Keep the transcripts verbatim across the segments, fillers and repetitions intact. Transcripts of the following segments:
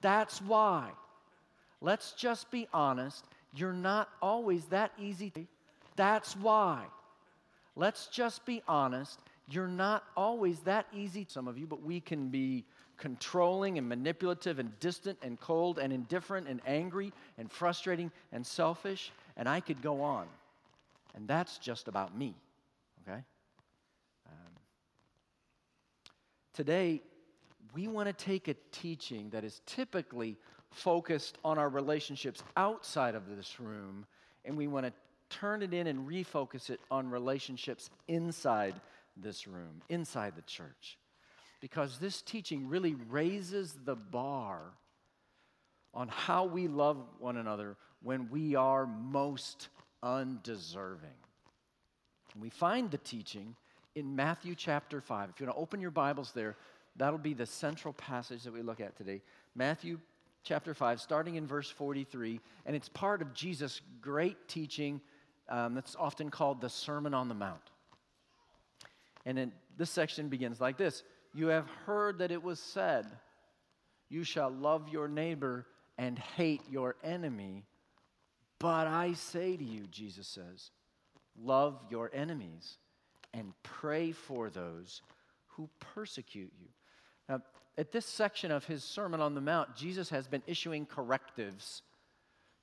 That's why. Let's just be honest. You're not always that easy. To... That's why. Let's just be honest. You're not always that easy. Some of you, but we can be controlling and manipulative and distant and cold and indifferent and angry and frustrating and selfish. And I could go on. And that's just about me. Okay? Um, today, we want to take a teaching that is typically focused on our relationships outside of this room, and we want to turn it in and refocus it on relationships inside this room, inside the church, because this teaching really raises the bar on how we love one another when we are most undeserving. We find the teaching in Matthew chapter five. If you want to open your Bibles there, that'll be the central passage that we look at today. Matthew chapter five, starting in verse forty-three, and it's part of Jesus' great teaching um, that's often called the Sermon on the Mount. And then this section begins like this. You have heard that it was said, you shall love your neighbor and hate your enemy. But I say to you, Jesus says, love your enemies and pray for those who persecute you. Now, at this section of his Sermon on the Mount, Jesus has been issuing correctives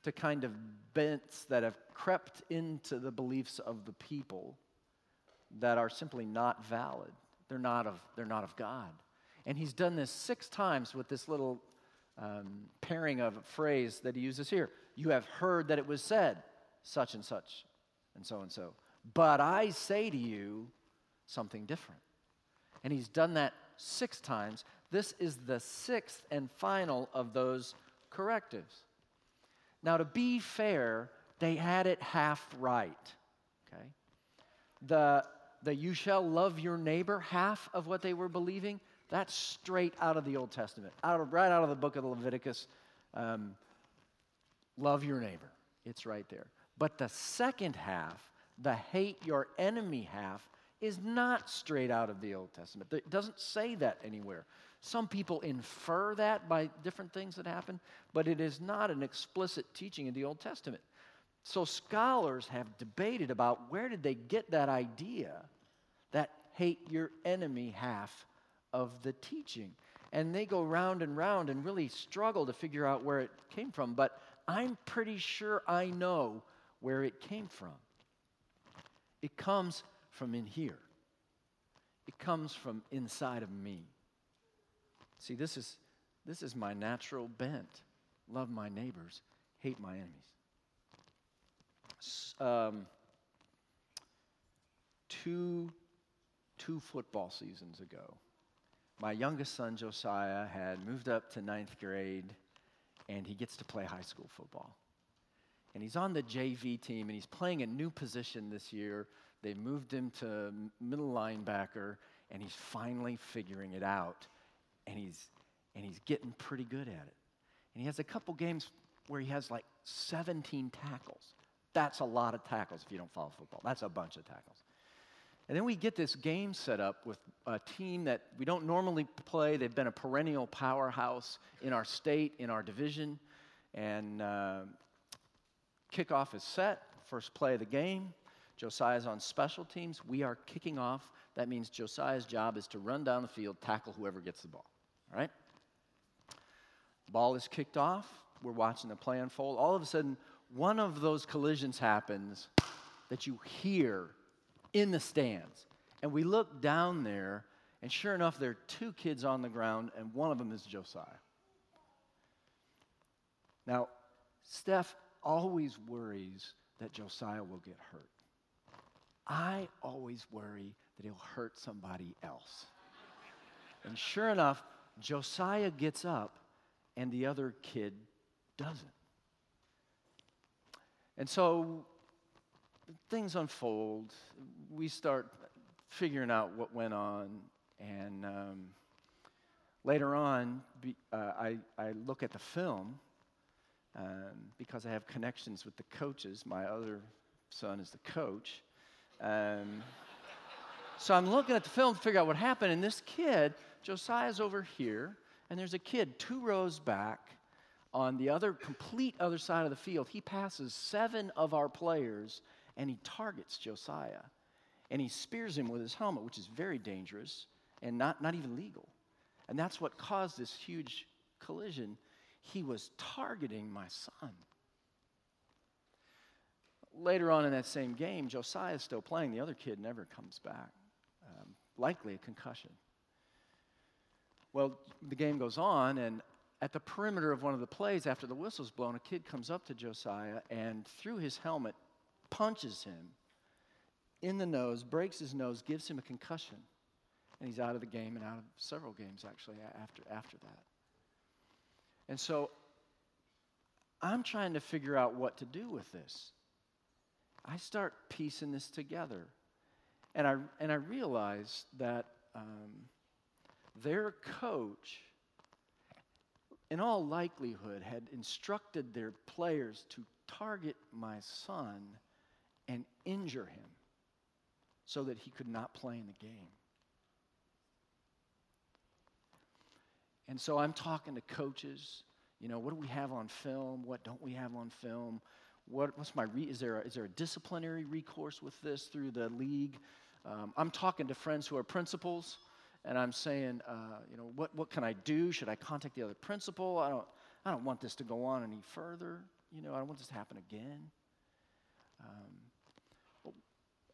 to kind of bents that have crept into the beliefs of the people that are simply not valid. They're not of, they're not of God. And he's done this six times with this little um, pairing of a phrase that he uses here. You have heard that it was said, such and such, and so and so. But I say to you something different. And he's done that six times. This is the sixth and final of those correctives. Now, to be fair, they had it half right. Okay? The, the you shall love your neighbor, half of what they were believing, that's straight out of the Old Testament, out of, right out of the book of Leviticus. Um, love your neighbor. It's right there. But the second half, the hate your enemy half, is not straight out of the Old Testament. It doesn't say that anywhere. Some people infer that by different things that happen, but it is not an explicit teaching in the Old Testament. So scholars have debated about where did they get that idea, that hate your enemy half of the teaching. And they go round and round and really struggle to figure out where it came from, but I'm pretty sure I know where it came from. It comes from in here. It comes from inside of me. See, this is this is my natural bent. Love my neighbors, hate my enemies. Um, two, two football seasons ago, my youngest son, Josiah, had moved up to ninth grade, and he gets to play high school football. And he's on the J V team, and he's playing a new position this year. They moved him to middle linebacker, and he's finally figuring it out, and he's and he's getting pretty good at it. And he has a couple games where he has like seventeen tackles. That's a lot of tackles if you don't follow football. That's a bunch of tackles. And then we get this game set up with a team that we don't normally play. They've been a perennial powerhouse in our state, in our division, and uh, kickoff is set, first play of the game. Josiah's on special teams. We are kicking off. That means Josiah's job is to run down the field, tackle whoever gets the ball. All right? Ball is kicked off. We're watching the play unfold. All of a sudden, one of those collisions happens that you hear in the stands. And we look down there, and sure enough, there are two kids on the ground, and one of them is Josiah. Now, Steph always worries that Josiah will get hurt. I always worry that he'll hurt somebody else. And sure enough, Josiah gets up, and the other kid doesn't. And so things unfold. We start figuring out what went on, and um, later on, be, uh, I, I look at the film um, because I have connections with the coaches. My other son is the coach. Um, so I'm looking at the film to figure out what happened, and this kid, Josiah's over here, and there's a kid two rows back on the other, complete other side of the field. He passes seven of our players, and he targets Josiah. And he spears him with his helmet, which is very dangerous and not, not even legal. And that's what caused this huge collision. He was targeting my son. Later on in that same game, Josiah is still playing. The other kid never comes back, um, likely a concussion. Well, the game goes on, and at the perimeter of one of the plays, after the whistle's blown, a kid comes up to Josiah and through his helmet punches him in the nose, breaks his nose, gives him a concussion. And he's out of the game and out of several games, actually, after, after that. And so I'm trying to figure out what to do with this. I start piecing this together. And I, and I realize that um, their coach, in all likelihood, had instructed their players to target my son and injure him so that he could not play in the game. And so I'm talking to coaches, you know, what do we have on film? What don't we have on film? What, what's my re- is there a, is there a disciplinary recourse with this through the league? Um, I'm talking to friends who are principals, and I'm saying, uh, you know, what what can I do? Should I contact the other principal? I don't I don't want this to go on any further. You know, I don't want this to happen again. Um,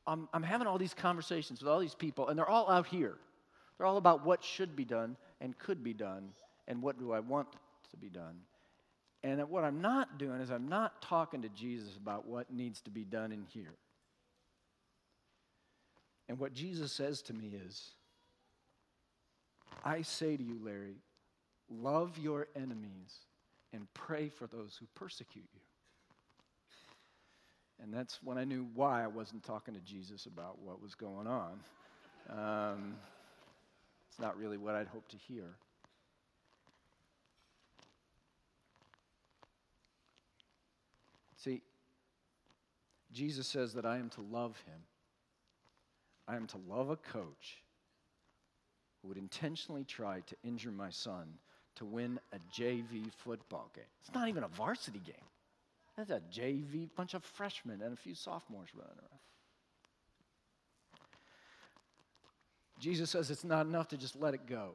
I'm I'm having all these conversations with all these people, and they're all out here. They're all about what should be done and could be done, and what do I want to be done. And what I'm not doing is I'm not talking to Jesus about what needs to be done in here. And what Jesus says to me is, I say to you, Larry, love your enemies and pray for those who persecute you. And that's when I knew why I wasn't talking to Jesus about what was going on. Um, it's not really what I'd hoped to hear. See, Jesus says that I am to love him. I am to love a coach who would intentionally try to injure my son to win a J V football game. It's not even a varsity game. That's a J V, bunch of freshmen and a few sophomores running around. Jesus says it's not enough to just let it go.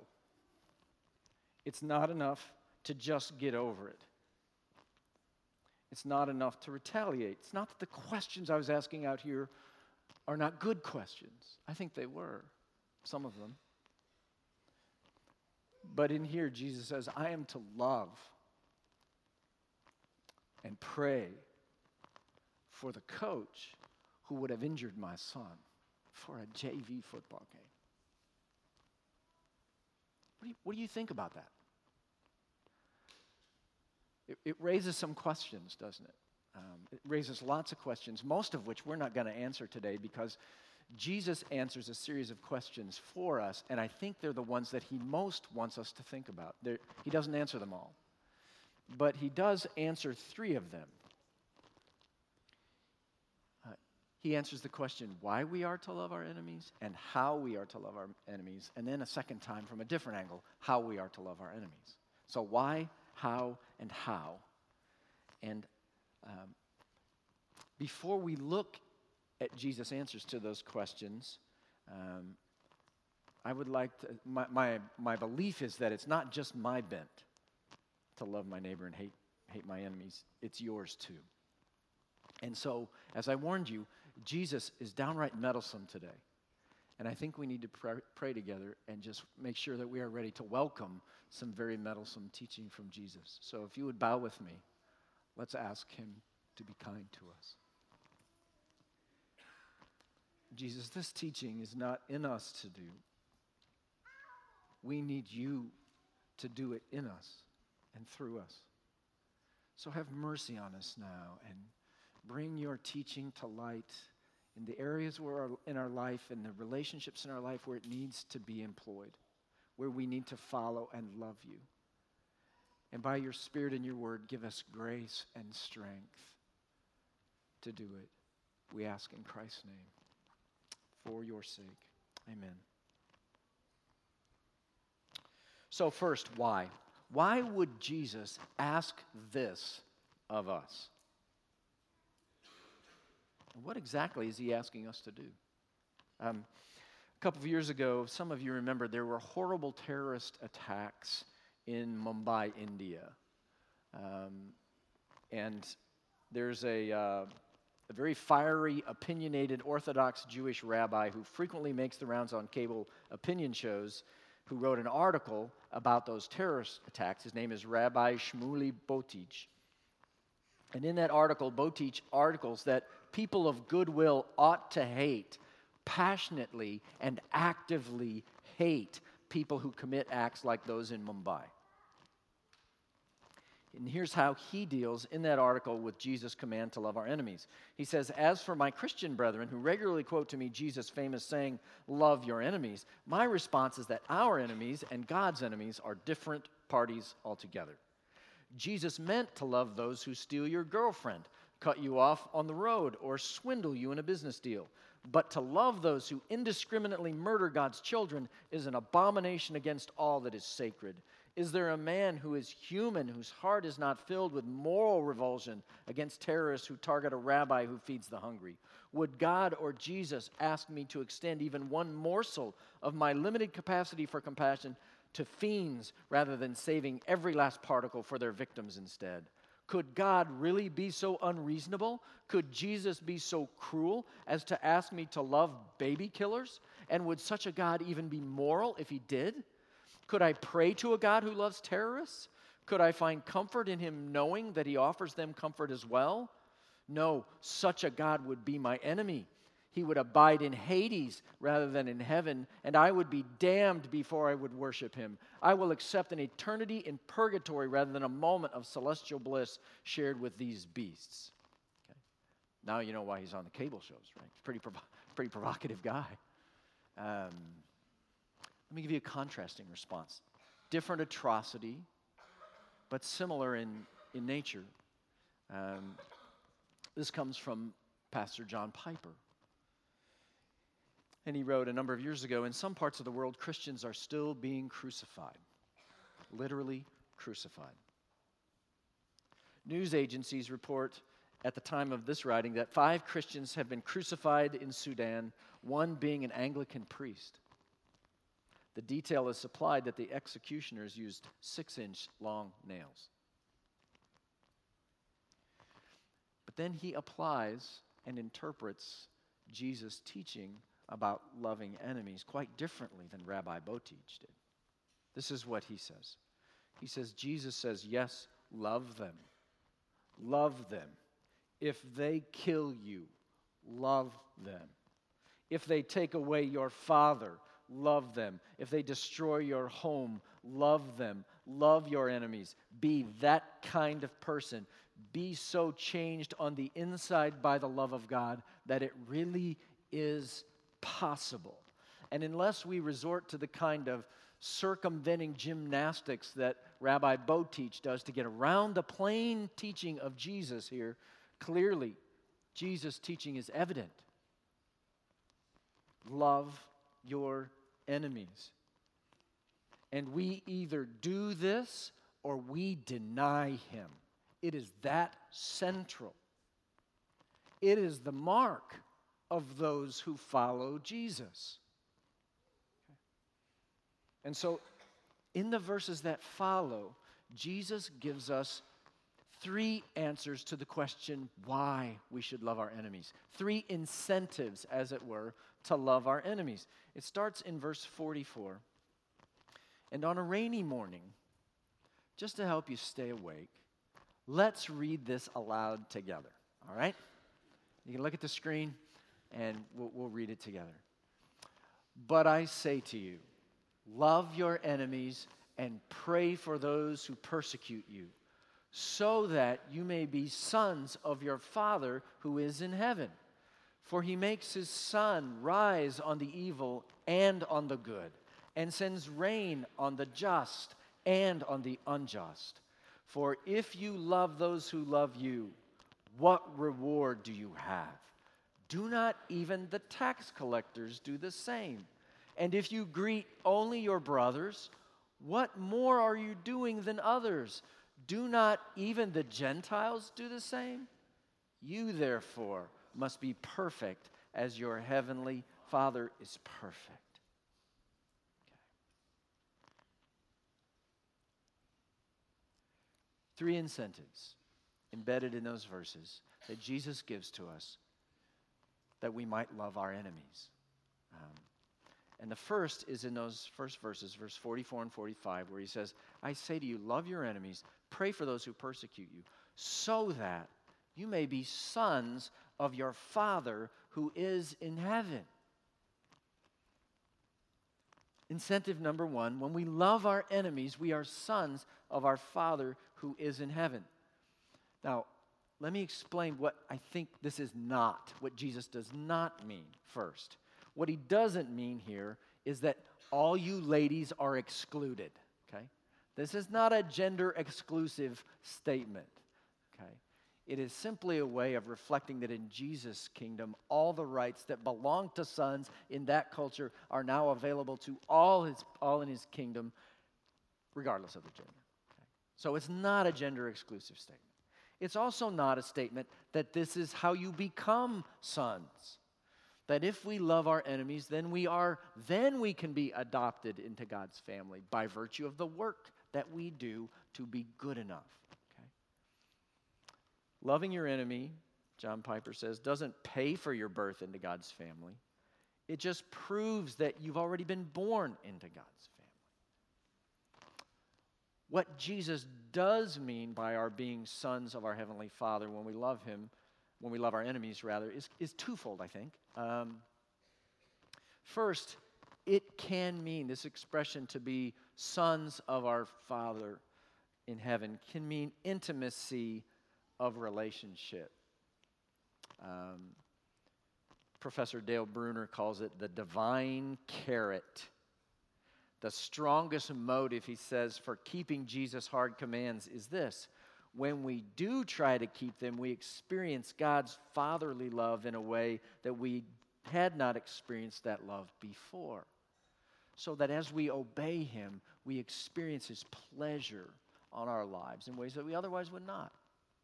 It's not enough to just get over it. It's not enough to retaliate. It's not that the questions I was asking out here are not good questions. I think they were, some of them. But in here, Jesus says, I am to love and pray for the coach who would have injured my son for a J V football game. What do you, what do you think about that? It, it raises some questions, doesn't it? Um, it raises lots of questions, most of which we're not going to answer today because Jesus answers a series of questions for us, and I think they're the ones that he most wants us to think about. They're, he doesn't answer them all, but he does answer three of them. Uh, he answers the question why we are to love our enemies and how we are to love our enemies, and then a second time from a different angle, how we are to love our enemies. So why, how, and how. And um, before we look at Jesus' answers to those questions, um, I would like to, my, my my belief is that it's not just my bent to love my neighbor and hate hate my enemies, it's yours too. And so, as I warned you, Jesus is downright meddlesome today. And I think we need to pray, pray together and just make sure that we are ready to welcome some very meddlesome teaching from Jesus. So if you would bow with me, let's ask him to be kind to us. Jesus, this teaching is not in us to do. We need you to do it in us and through us. So have mercy on us now and bring your teaching to light in the areas where our, in our life, in the relationships in our life where it needs to be employed, where we need to follow and love you. And by your Spirit and your word, give us grace and strength to do it. We ask in Christ's name. For your sake. Amen. So first, why? Why would Jesus ask this of us? What exactly is he asking us to do? Um, a couple of years ago, some of you remember, there were horrible terrorist attacks in Mumbai, India. Um, and there's a, uh, a very fiery, opinionated, Orthodox Jewish rabbi who frequently makes the rounds on cable opinion shows, who wrote an article about those terrorist attacks. His name is Rabbi Shmuley Boteach. And in that article, Boteach argues that people of goodwill ought to hate, passionately and actively hate people who commit acts like those in Mumbai. And here's how he deals in that article with Jesus' command to love our enemies. He says, as for my Christian brethren who regularly quote to me Jesus' famous saying, love your enemies, my response is that our enemies and God's enemies are different parties altogether. Jesus meant to love those who steal your girlfriend, cut you off on the road, or swindle you in a business deal. But to love those who indiscriminately murder God's children is an abomination against all that is sacred. Is there a man who is human, whose heart is not filled with moral revulsion against terrorists who target a rabbi who feeds the hungry? Would God or Jesus ask me to extend even one morsel of my limited capacity for compassion to fiends rather than saving every last particle for their victims instead? Could God really be so unreasonable? Could Jesus be so cruel as to ask me to love baby killers? And would such a God even be moral if he did? Could I pray to a God who loves terrorists? Could I find comfort in him knowing that he offers them comfort as well? No, such a God would be my enemy. He would abide in Hades rather than in heaven, and I would be damned before I would worship him. I will accept an eternity in purgatory rather than a moment of celestial bliss shared with these beasts. Okay. Now you know why he's on the cable shows, right? Pretty, provo- pretty provocative guy. Um... Let me give you a contrasting response. Different atrocity, but similar in, in nature. Um, this comes from Pastor John Piper. And he wrote a number of years ago, in some parts of the world, Christians are still being crucified. Literally crucified. News agencies report at the time of this writing that five Christians have been crucified in Sudan, one being an Anglican priest. The detail is supplied that the executioners used six-inch long nails. But then he applies and interprets Jesus' teaching about loving enemies quite differently than Rabbi Boteach did. This is what he says. He says, Jesus says, yes, love them. Love them. If they kill you, love them. If they take away your father, love them. If they destroy your home, love them. Love your enemies. Be that kind of person. Be so changed on the inside by the love of God that it really is possible. And unless we resort to the kind of circumventing gymnastics that Rabbi Boteach does to get around the plain teaching of Jesus here, clearly Jesus' teaching is evident. Love your enemies. And we either do this or we deny him. It is that central. It is the mark of those who follow Jesus. And so, in the verses that follow, Jesus gives us three answers to the question why we should love our enemies. Three incentives, as it were, to love our enemies. It starts in verse forty-four. And on a rainy morning, just to help you stay awake, let's read this aloud together. All right? You can look at the screen and we'll, we'll read it together. But I say to you, love your enemies and pray for those who persecute you, so that you may be sons of your Father who is in heaven. For he makes his sun rise on the evil and on the good, and sends rain on the just and on the unjust. For if you love those who love you, what reward do you have? Do not even the tax collectors do the same? And if you greet only your brothers, What more are you doing than others? Do not even the Gentiles do the same? You, therefore, must be perfect as your heavenly Father is perfect. Three incentives embedded in those verses that Jesus gives to us that we might love our enemies. Um, and the first is in those first verses, verse forty-four and forty-five, where he says, I say to you, love your enemies, pray for those who persecute you, so that you may be sons of your Father who is in heaven. Incentive number one, when we love our enemies, we are sons of our Father who is in heaven. Now, let me explain what I think this is not, what Jesus does not mean first. What he doesn't mean here is that all you ladies are excluded, okay? This is not a gender-exclusive statement, okay? It is simply a way of reflecting that in Jesus' kingdom, all the rights that belong to sons in that culture are now available to all his, all in his kingdom, regardless of the gender. Okay? So it's not a gender-exclusive statement. It's also not a statement that this is how you become sons, that if we love our enemies, then we are, then we can be adopted into God's family by virtue of the work that we do to be good enough. Loving your enemy, John Piper says, doesn't pay for your birth into God's family. It just proves that you've already been born into God's family. What Jesus does mean by our being sons of our Heavenly Father when we love Him, when we love our enemies, rather, is, is twofold, I think. Um, first, it can mean, this expression to be sons of our Father in heaven can mean intimacy of relationship. Um, Professor Dale Bruner calls it the divine carrot. The strongest motive, he says, for keeping Jesus' hard commands is this. When we do try to keep them, we experience God's fatherly love in a way that we had not experienced that love before. So that as we obey Him, we experience His pleasure on our lives in ways that we otherwise would not.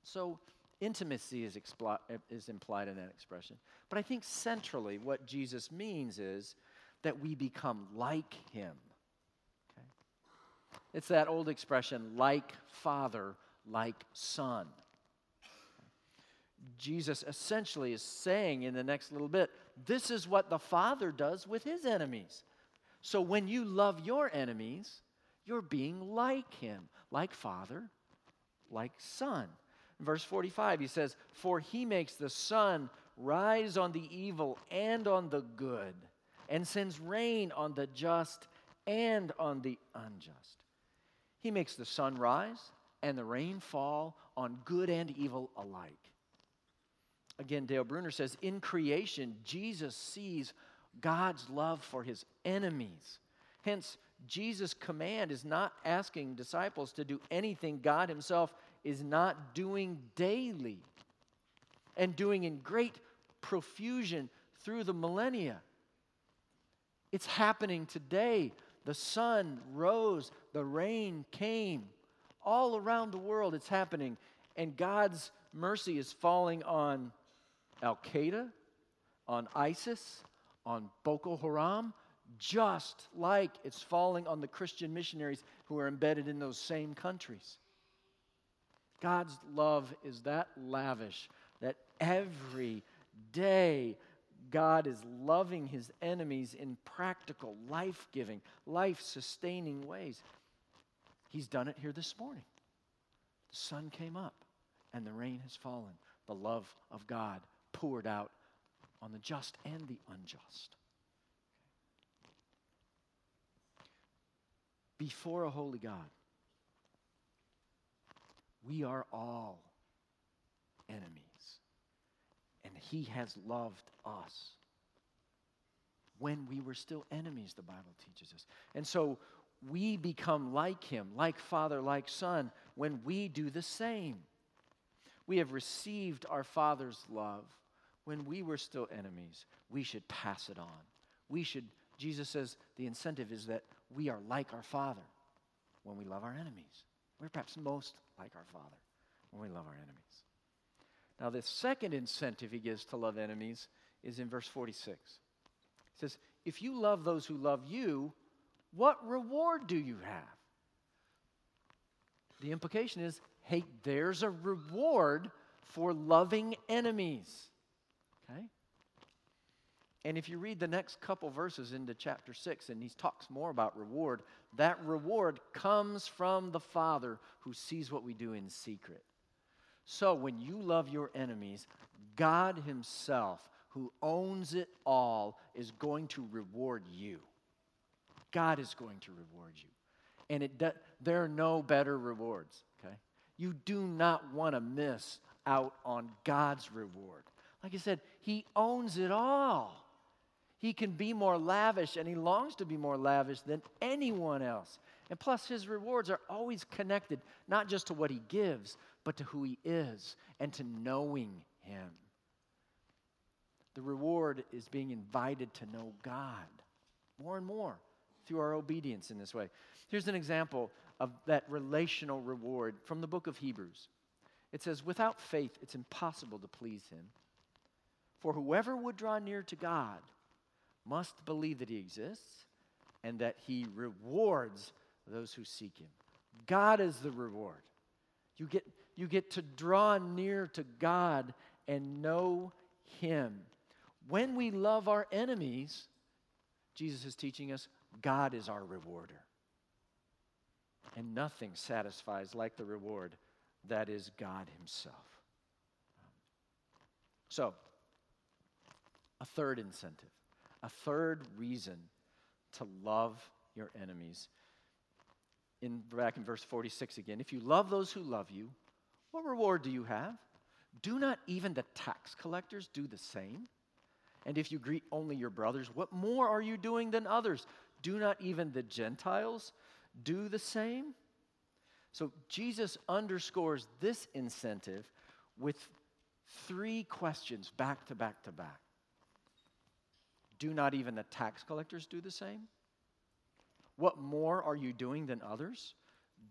So intimacy is, expli- is implied in that expression. But I think centrally what Jesus means is that we become like Him. Okay? It's that old expression, like Father, like Son. Okay? Jesus essentially is saying in the next little bit, this is what the Father does with His enemies. So when you love your enemies, you're being like Him, like Father, like Son. In verse forty-five, he says, for He makes the sun rise on the evil and on the good, and sends rain on the just and on the unjust. He makes the sun rise and the rain fall on good and evil alike. Again, Dale Bruner says, in creation, Jesus sees God's love for His enemies. Hence, Jesus' command is not asking disciples to do anything God Himself is not doing daily and doing in great profusion through the millennia. It's happening today. The sun rose, the rain came. All around the world it's happening, and God's mercy is falling on Al-Qaeda, on ISIS, on Boko Haram, just like it's falling on the Christian missionaries who are embedded in those same countries. God's love is that lavish that every day God is loving His enemies in practical, life-giving, life-sustaining ways. He's done it here this morning. The sun came up and the rain has fallen. The love of God poured out on the just and the unjust. Before a holy God, we are all enemies, and He has loved us when we were still enemies, the Bible teaches us. And so we become like Him, like Father, like Son, when we do the same. We have received our Father's love when we were still enemies. We should pass it on. We should, Jesus says, the incentive is that we are like our Father. when we love our enemies. We're perhaps most like our Father when we love our enemies. Now, the second incentive he gives to love enemies is in verse forty-six. He says, if you love those who love you, what reward do you have? The implication is, hey, there's a reward for loving enemies. Okay? And if you read the next couple verses into chapter six, and he talks more about reward, that reward comes from the Father who sees what we do in secret. So when you love your enemies, God himself, who owns it all, is going to reward you. God is going to reward you. And it do, there are no better rewards, okay? You do not want to miss out on God's reward. Like I said, he owns it all. He can be more lavish, and he longs to be more lavish than anyone else. And plus, his rewards are always connected, not just to what he gives, but to who he is and to knowing him. The reward is being invited to know God more and more through our obedience in this way. Here's an example of that relational reward from the book of Hebrews. It says, without faith, it's impossible to please him. For whoever would draw near to God must believe that he exists and that he rewards those who seek him. God is the reward. You get, you get to draw near to God and know him. When we love our enemies, Jesus is teaching us, God is our rewarder. And nothing satisfies like the reward that is God himself. So, a third incentive, a third reason to love your enemies. In, back in verse forty-six again, if you love those who love you, what reward do you have? Do not even the tax collectors do the same? And if you greet only your brothers, what more are you doing than others? Do not even the Gentiles do the same? So Jesus underscores this incentive with three questions back to back to back. Do not even the tax collectors do the same? What more are you doing than others?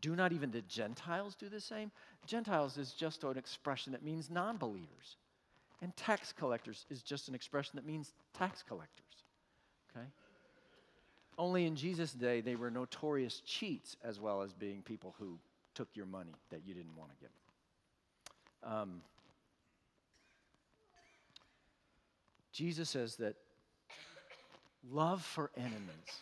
Do not even the Gentiles do the same? Gentiles is just an expression that means non-believers. And tax collectors is just an expression that means tax collectors. Okay? Only in Jesus' day, they were notorious cheats as well as being people who took your money that you didn't want to give them. Um, Jesus says that love for enemies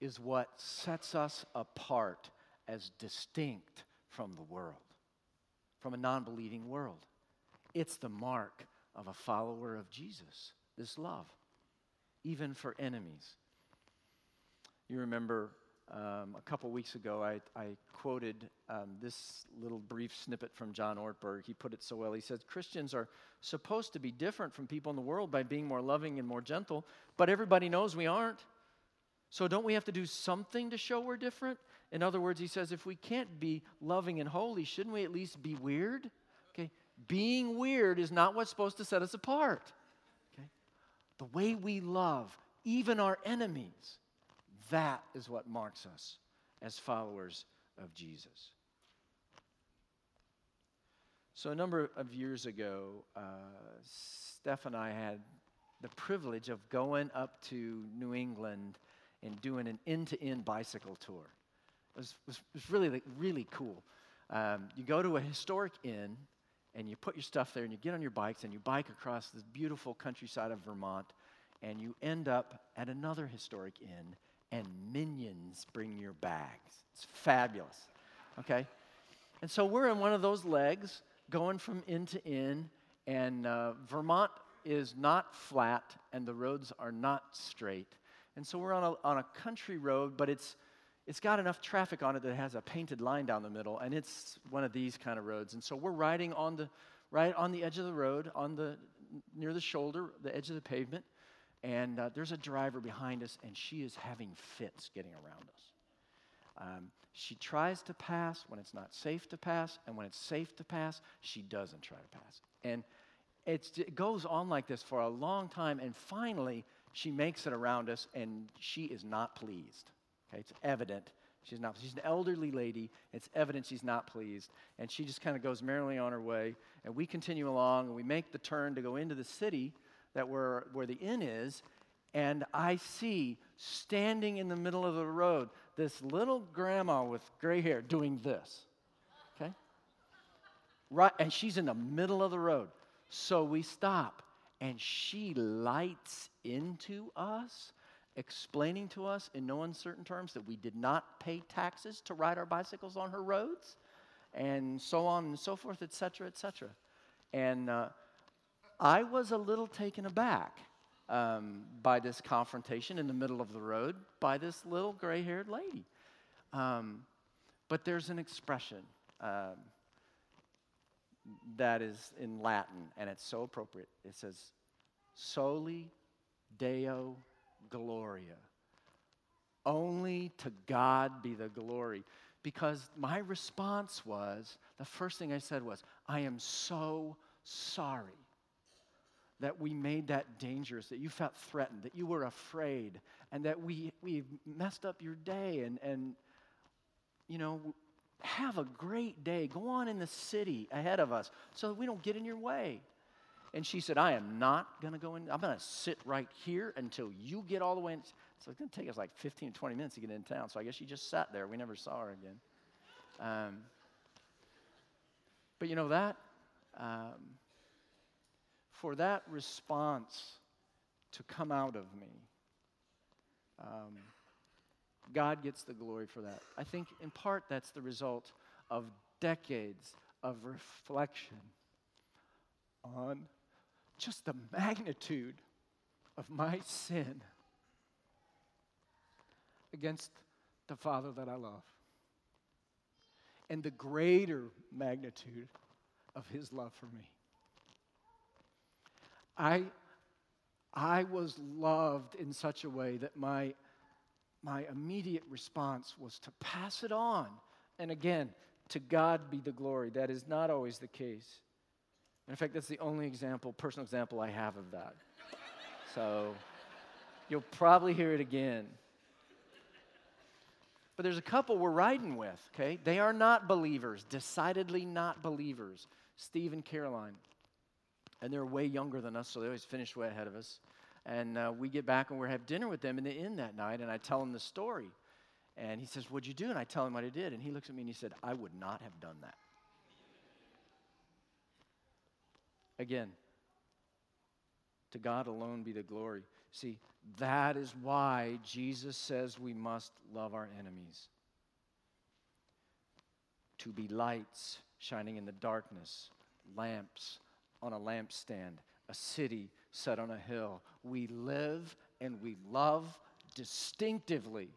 is what sets us apart as distinct from the world, from a non-believing world. It's the mark of a follower of Jesus, this love, even for enemies. You remember um, a couple weeks ago, I, I quoted um, this little brief snippet from John Ortberg. He put it so well. He says, Christians are supposed to be different from people in the world by being more loving and more gentle, but everybody knows we aren't. So don't we have to do something to show we're different? In other words, he says, if we can't be loving and holy, shouldn't we at least be weird? Okay, being weird is not what's supposed to set us apart. Okay, the way we love, even our enemies, that is what marks us as followers of Jesus. So a number of years ago, uh, Steph and I had the privilege of going up to New England and doing an end-to-end bicycle tour. It was, was, was really, like, really cool. Um, you go to a historic inn, and you put your stuff there, and you get on your bikes, and you bike across this beautiful countryside of Vermont, and you end up at another historic inn, and minions bring your bags. It's fabulous, okay? And so we're in one of those legs, going from inn to inn, and uh, Vermont is not flat, and the roads are not straight. And so we're on a on a country road, but it's it's got enough traffic on it that it has a painted line down the middle, and it's one of these kind of roads. And so we're riding on the right on the edge of the road, on the near the shoulder, the edge of the pavement, and uh, there's a driver behind us, and she is having fits getting around us. Um, she tries to pass when it's not safe to pass, and when it's safe to pass, she doesn't try to pass. And it's, it goes on like this for a long time, and finally, she makes it around us, and she is not pleased. Okay, it's evident She's not. She's an elderly lady. It's evident she's not pleased. And she just kind of goes merrily on her way. And we continue along, and we make the turn to go into the city that where, where the inn is. And I see, standing in the middle of the road, this little grandma with gray hair doing this. Okay? Right, and she's in the middle of the road. So we stop, and she lights into us, explaining to us in no uncertain terms that we did not pay taxes to ride our bicycles on her roads, and so on and so forth, et cetera, et cetera. And uh, I was a little taken aback um, by this confrontation in the middle of the road by this little gray-haired lady. Um, but there's an expression um, that is in Latin, and it's so appropriate. It says, Soli Deo Gloria. Only to God be the glory. Because my response was, the first thing I said was, I am so sorry that we made that dangerous, that you felt threatened, that you were afraid, and that we we messed up your day. And, and you know, have a great day. Go on in the city ahead of us so that we don't get in your way. And she said, I am not going to go in. I'm going to sit right here until you get all the way in. So it's going to take us like fifteen, twenty minutes to get into town. So I guess she just sat there. We never saw her again. Um, but you know that, um, for that response to come out of me, um, God gets the glory for that. I think in part that's the result of decades of reflection on just the magnitude of my sin against the Father that I love, and the greater magnitude of His love for me. I, I was loved in such a way that my, my immediate response was to pass it on. And again, to God be the glory. That is not always the case. In fact, that's the only example, personal example I have of that. So you'll probably hear it again. But there's a couple we're riding with, okay? They are not believers, decidedly not believers, Steve and Caroline. And they're way younger than us, so they always finish way ahead of us. And uh, we get back and we have dinner with them in the inn that night, and I tell him the story. And he says, what'd you do? And I tell him what I did. And he looks at me and he said, I would not have done that. Again, to God alone be the glory. See, that is why Jesus says we must love our enemies. To be lights shining in the darkness, lamps on a lampstand, a city set on a hill. We live and we love distinctively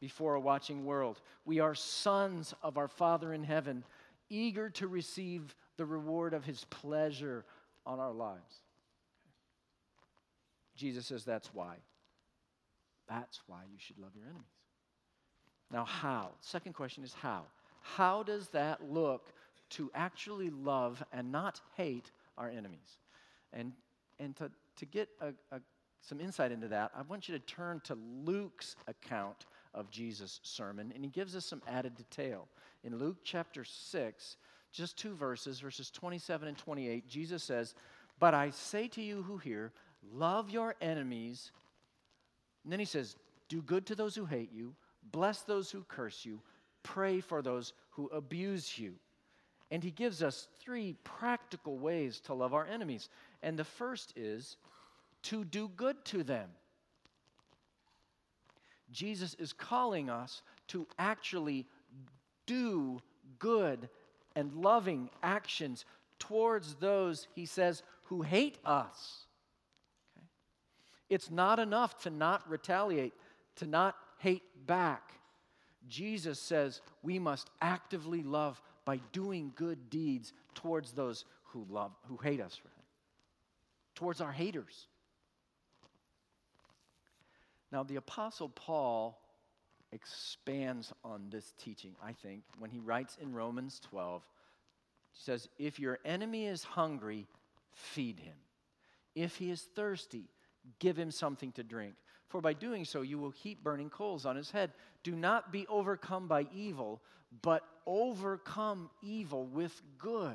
before a watching world. We are sons of our Father in heaven, eager to receive the reward of His pleasure on our lives. Jesus says that's why. That's why you should love your enemies. Now how? Second question is how. How does that look to actually love and not hate our enemies? And and to, to get a, a, some insight into that, I want you to turn to Luke's account of Jesus' sermon, and he gives us some added detail. In Luke chapter six, just two verses, verses twenty-seven and twenty-eight, Jesus says, but I say to you who hear, love your enemies. And then he says, do good to those who hate you, bless those who curse you, pray for those who abuse you. And he gives us three practical ways to love our enemies. And the first is to do good to them. Jesus is calling us to actually do good and loving actions towards those, he says, who hate us. Okay? It's not enough to not retaliate, to not hate back. Jesus says we must actively love by doing good deeds towards those who love, who hate us, right? Towards our haters. Now, the Apostle Paul expands on this teaching, I think, when he writes in Romans twelve. He says, if your enemy is hungry, feed him. If he is thirsty, give him something to drink. for by doing so you will heap burning coals on his head. Do not be overcome by evil, but overcome evil with good.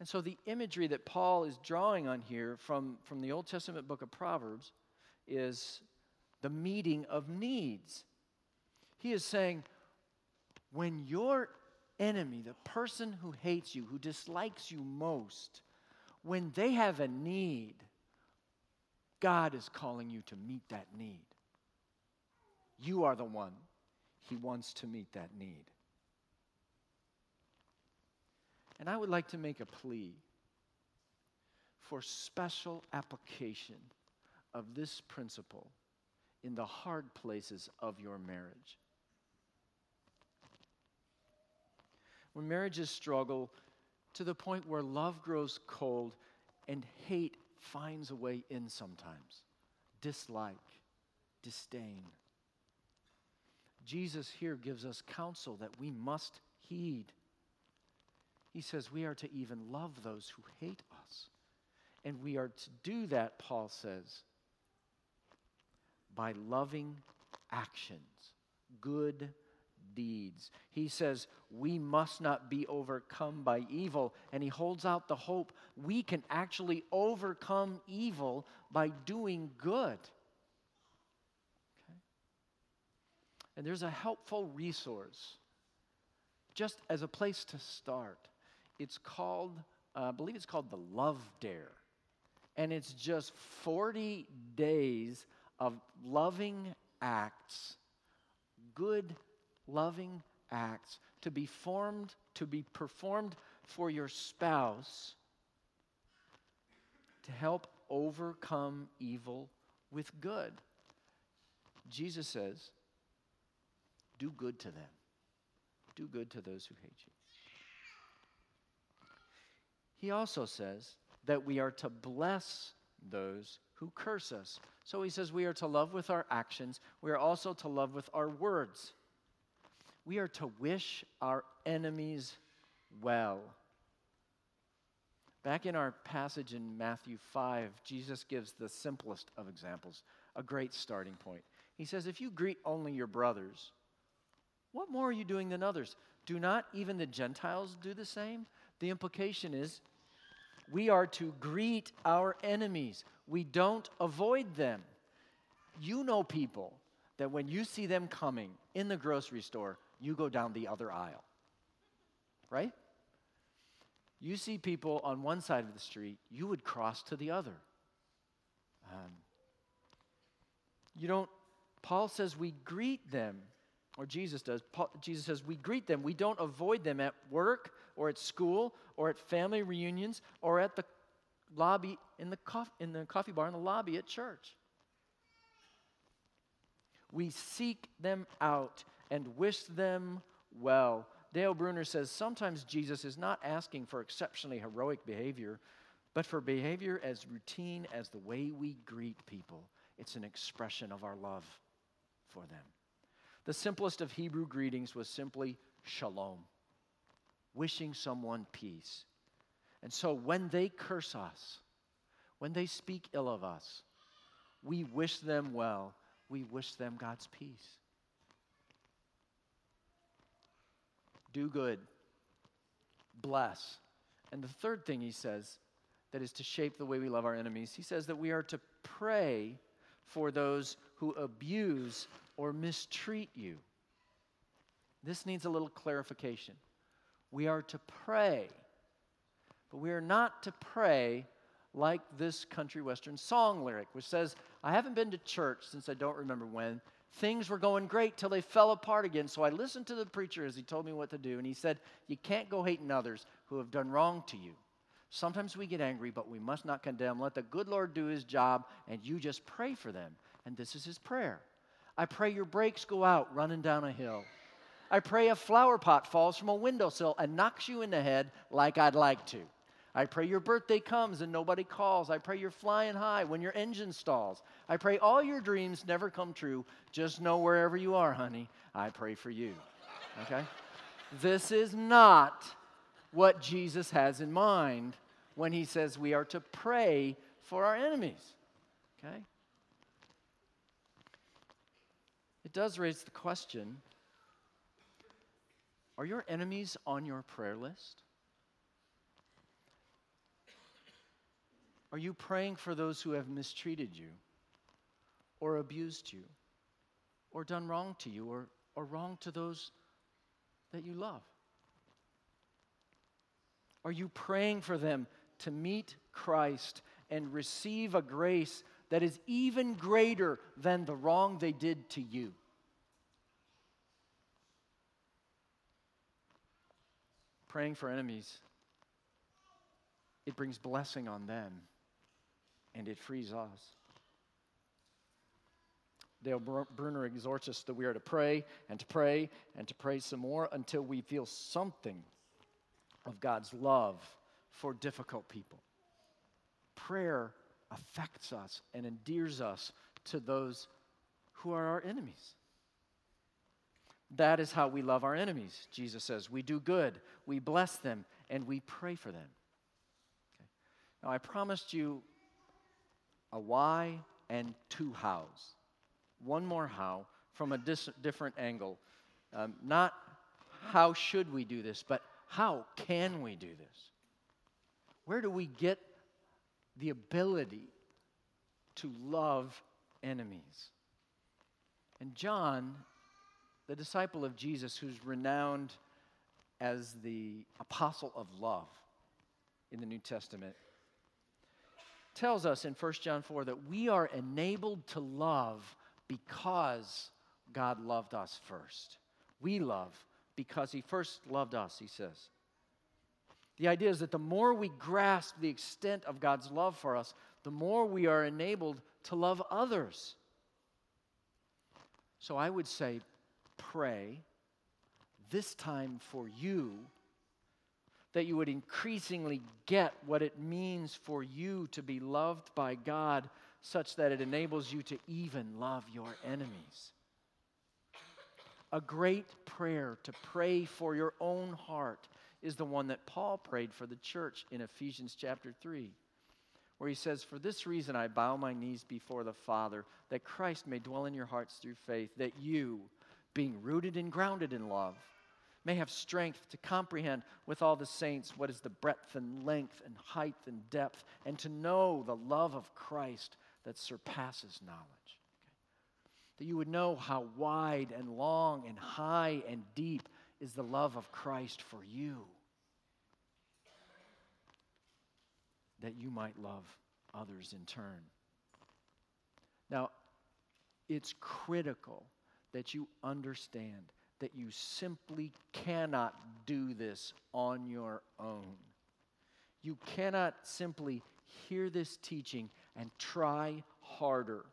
And so the imagery that Paul is drawing on here from, from the Old Testament book of Proverbs is the meeting of needs. He is saying, when your enemy, the person who hates you, who dislikes you most, when they have a need, God is calling you to meet that need. You are the one he wants to meet that need. And I would like to make a plea for special application of this principle in the hard places of your marriage. When marriages struggle to the point where love grows cold and hate finds a way in sometimes, dislike, disdain. Jesus here gives us counsel that we must heed. He says we are to even love those who hate us. And we are to do that, Paul says, by loving actions, good deeds. He says we must not be overcome by evil. And he holds out the hope we can actually overcome evil by doing good. Okay? And there's a helpful resource just as a place to start. It's called, uh, I believe it's called the Love Dare. And it's just forty days of loving acts, good loving acts to be formed, to be performed for your spouse to help overcome evil with good. Jesus says, do good to them. Do good to those who hate you. He also says that we are to bless those who curse us. So he says we are to love with our actions. We are also to love with our words. We are to wish our enemies well. Back in our passage in Matthew five, Jesus gives the simplest of examples, a great starting point. He says, if you greet only your brothers, what more are you doing than others? Do not even the Gentiles do the same? The implication is we are to greet our enemies. We don't avoid them. You know people that when you see them coming in the grocery store, you go down the other aisle, right? You see people on one side of the street, you would cross to the other. Um, you don't, Paul says we greet them, or Jesus does. Paul, Jesus says we greet them. We don't avoid them at work or at school or at family reunions or at the lobby, in the, cof- in the coffee bar in the lobby at church. We seek them out and wish them well. Dale Bruner says, sometimes Jesus is not asking for exceptionally heroic behavior, but for behavior as routine as the way we greet people. It's an expression of our love for them. The simplest of Hebrew greetings was simply shalom, wishing someone peace. And so when they curse us, when they speak ill of us, we wish them well. We wish them God's peace. Do good. Bless. And the third thing he says that is to shape the way we love our enemies, he says that we are to pray for those who abuse or mistreat you. This needs a little clarification. We are to pray, but we are not to pray like this country western song lyric, which says, I haven't been to church since I don't remember when. Things were going great till they fell apart again. So I listened to the preacher as he told me what to do, and he said, you can't go hating others who have done wrong to you. Sometimes we get angry, but we must not condemn. Let the good Lord do his job, and you just pray for them. And this is his prayer. I pray your brakes go out running down a hill. I pray a flower pot falls from a windowsill and knocks you in the head like I'd like to. I pray your birthday comes and nobody calls. I pray you're flying high when your engine stalls. I pray all your dreams never come true. Just know wherever you are, honey, I pray for you. Okay? This is not what Jesus has in mind when he says we are to pray for our enemies. Okay? it does raise the question, are your enemies on your prayer list? Are you praying for those who have mistreated you or abused you or done wrong to you or, or wrong to those that you love? Are you praying for them to meet Christ and receive a grace that is even greater than the wrong they did to you? Praying for enemies, it brings blessing on them, and it frees us. Dale Bruner exhorts us that we are to pray and to pray and to pray some more until we feel something of God's love for difficult people. Prayer affects us and endears us to those who are our enemies. That is how we love our enemies, Jesus says. We do good, we bless them, and we pray for them. Okay. Now, I promised you a why and two hows. One more how from a dis- different angle. Um, not how should we do this, but how can we do this? Where do we get the ability to love enemies? And John, the disciple of Jesus, who's renowned as the apostle of love in the New Testament, tells us in First John four that we are enabled to love because God loved us first. We love because he first loved us, he says. The idea is that the more we grasp the extent of God's love for us, the more we are enabled to love others. So I would say, pray, this time for you, that you would increasingly get what it means for you to be loved by God, such that it enables you to even love your enemies. A great prayer to pray for your own heart is the one that Paul prayed for the church in Ephesians chapter three, where he says, "For this reason I bow my knees before the Father, that Christ may dwell in your hearts through faith, that you, being rooted and grounded in love, may have strength to comprehend with all the saints what is the breadth and length and height and depth, and to know the love of Christ that surpasses knowledge." Okay. That you would know how wide and long and high and deep is the love of Christ for you, that you might love others in turn. Now, it's critical that you understand that you simply cannot do this on your own. You cannot simply hear this teaching and try harder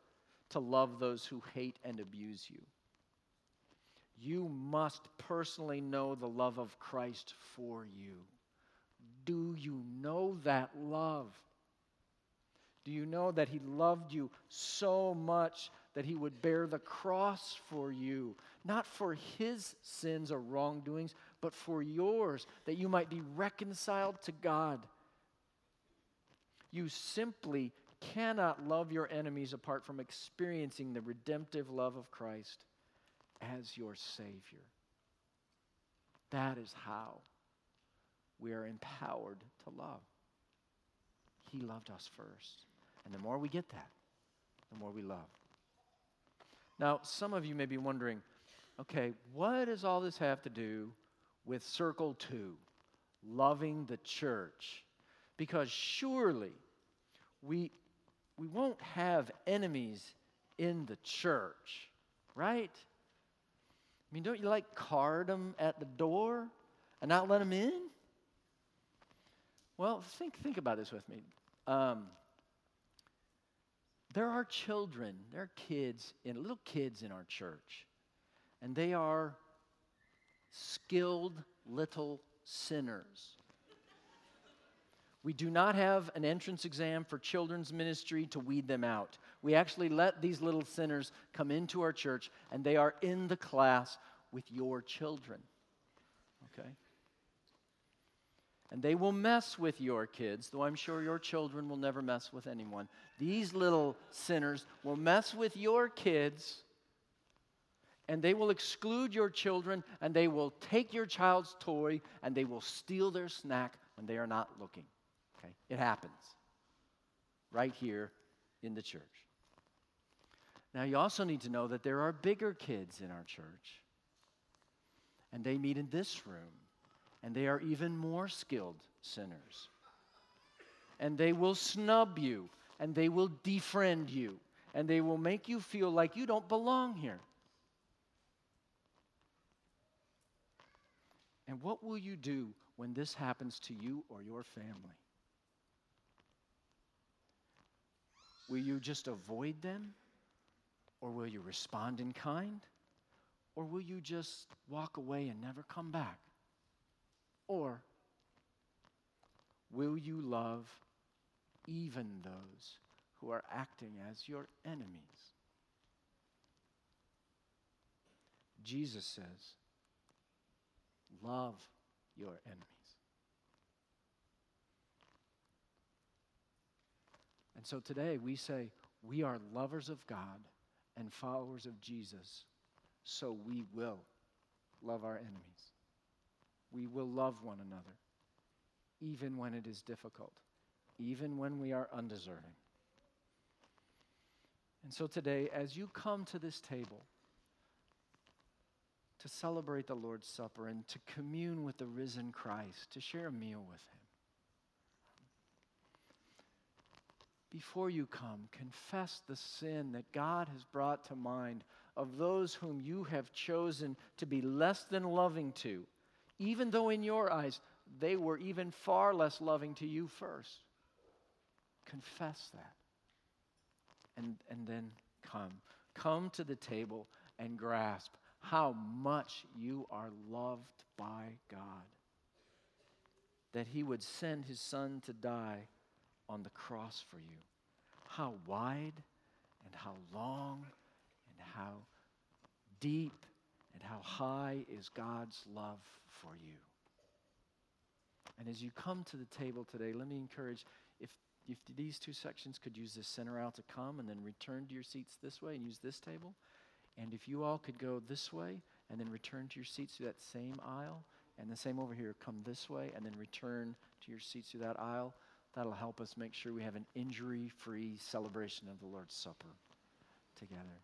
to love those who hate and abuse you. You must personally know the love of Christ for you. Do you know that love? Do you know that he loved you so much that he would bear the cross for you? Not for his sins or wrongdoings, but for yours, that you might be reconciled to God. You simply cannot love your enemies apart from experiencing the redemptive love of Christ as your Savior. That is how we are empowered to love. He loved us first. And the more we get that, the more we love. Now, some of you may be wondering, okay, what does all this have to do with Circle Two, loving the church? Because surely we, we won't have enemies in the church, right? I mean, don't you like card them at the door and not let them in? Well, think think about this with me. Um, there are children, there are kids, in, little kids in our church, and they are skilled little sinners. We do not have an entrance exam for children's ministry to weed them out. We actually let these little sinners come into our church, and they are in the class with your children. Okay? And they will mess with your kids, though I'm sure your children will never mess with anyone. These little sinners will mess with your kids, and they will exclude your children, and they will take your child's toy, and they will steal their snack when they are not looking. Okay? It happens right here in the church. Now, you also need to know that there are bigger kids in our church, and they meet in this room, and they are even more skilled sinners. And they will snub you, and they will defriend you, and they will make you feel like you don't belong here. And what will you do when this happens to you or your family? Will you just avoid them? Or will you respond in kind? Or will you just walk away and never come back? Or will you love even those who are acting as your enemies? Jesus says, love your enemies. And so today we say we are lovers of God and followers of Jesus, so we will love our enemies. We will love one another, even when it is difficult, even when we are undeserving. And so today, as you come to this table to celebrate the Lord's Supper and to commune with the risen Christ, to share a meal with him, before you come, confess the sin that God has brought to mind of those whom you have chosen to be less than loving to, even though in your eyes they were even far less loving to you first. Confess that. And, and then come. Come to the table and grasp how much you are loved by God, that he would send his son to die on the cross for you. How wide and how long and how deep and how high is God's love for you. And as you come to the table today, let me encourage, if if these two sections could use this center aisle to come and then return to your seats this way and use this table, and if you all could go this way and then return to your seats through that same aisle, and the same over here, come this way and then return to your seats through that aisle, that'll help us make sure we have an injury-free celebration of the Lord's Supper together.